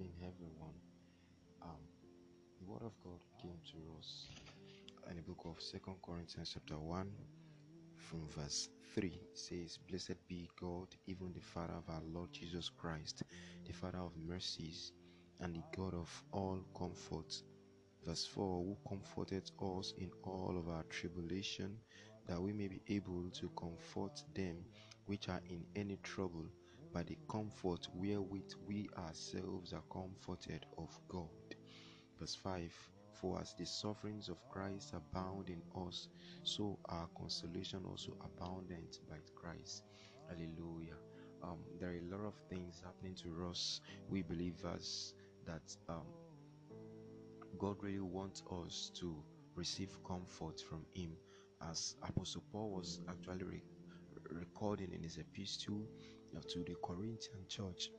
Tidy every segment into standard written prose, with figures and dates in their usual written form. evening, everyone. The Word of God came to us in the book of 2 Corinthians chapter 1 from verse 3. Says, "Blessed be God, even the Father of our Lord Jesus Christ, the Father of mercies and the God of all comfort." Verse 4, "Who comforted us in all of our tribulation, that we may be able to comfort them which are in any trouble, by the comfort wherewith we ourselves are comforted of God." Verse 5, "For as the sufferings of Christ abound in us, so our consolation also aboundeth by Christ." Hallelujah. There are a lot of things happening to us, we believers, that God really wants us to receive comfort from Him. As Apostle Paul was actually recording in his epistle to the Corinthian church,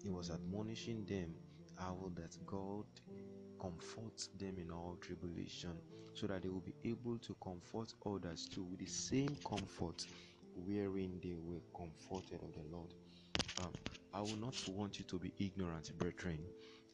he was admonishing them how that God comforts them in all tribulation, so that they will be able to comfort others too with the same comfort wherein they were comforted of the Lord. I will not want you to be ignorant, brethren,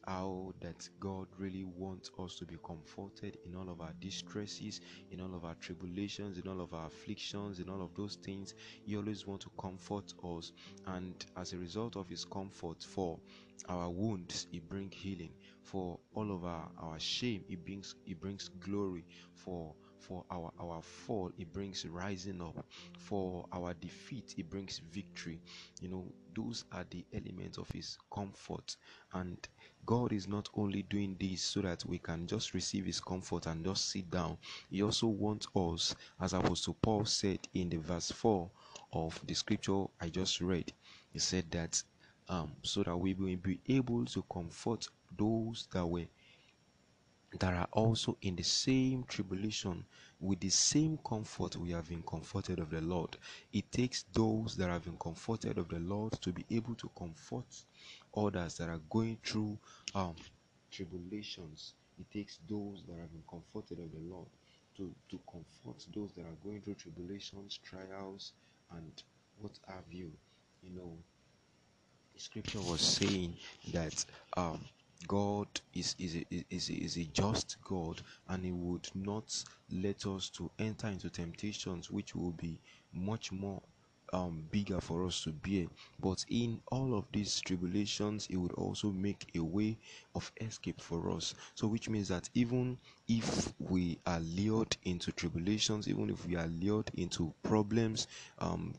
how that God really wants us to be comforted in all of our distresses, in all of our tribulations, in all of our afflictions, in all of those things. He always wants to comfort us, and as a result of His comfort for our wounds, He brings healing. For all of our shame, He brings glory. For our fall, He brings rising up. For our defeat, He brings victory. You know, those are the elements of His comfort. And God is not only doing this so that we can just receive His comfort and just sit down. He also wants us, as Apostle Paul said in the verse 4 of the scripture I just read, he said that so that we will be able to comfort those that are also in the same tribulation with the same comfort we have been comforted of the Lord. It takes those that have been comforted of the Lord to be able to comfort others that are going through tribulations. It takes those that have been comforted of the Lord to comfort those that are going through tribulations, trials, and what have you. You know, the scripture was saying that God is a just God, and He would not let us to enter into temptations which will be much more bigger for us to bear. But in all of these tribulations, He would also make a way of escape for us. So which means that even if we are lured into tribulations, even if we are lured into problems,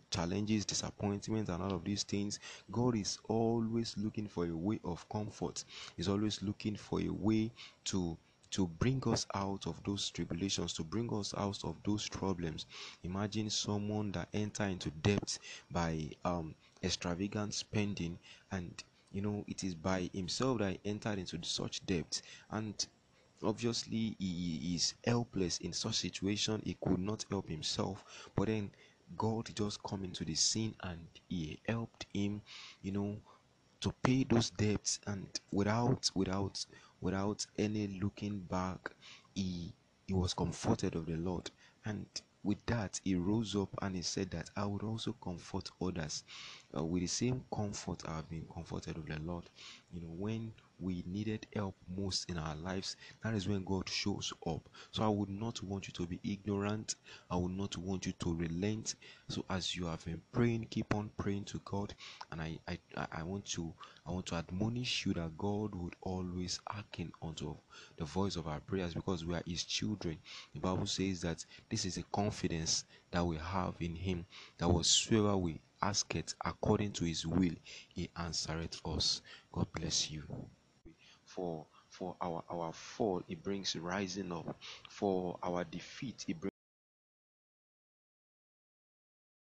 challenges, disappointments, and all of these things, God is always looking for a way of comfort. He's always looking for a way to bring us out of those tribulations, to bring us out of those problems. Imagine someone that enters into debt by extravagant spending, and you know, it is by himself that he entered into such debt, and obviously he is helpless in such situation. He could not help himself, but then God just come into the scene and He helped him, you know, to pay those debts, and without any looking back, he was comforted of the Lord. And with that, He rose up and He said that, "I would also comfort others with the same comfort I have been comforted of the Lord." You know, when we needed help most in our lives, that is when God shows up. So I would not want you to be ignorant. I would not want you to relent. So as you have been praying, keep on praying to God. And I want to admonish you that God would always hearken unto the voice of our prayers, because we are His children. The Bible says that this is a confidence that we have in Him, that whatsoever we ask it according to His will, He answereth us. God bless you. For our fall, He brings rising up. For our defeat, He brings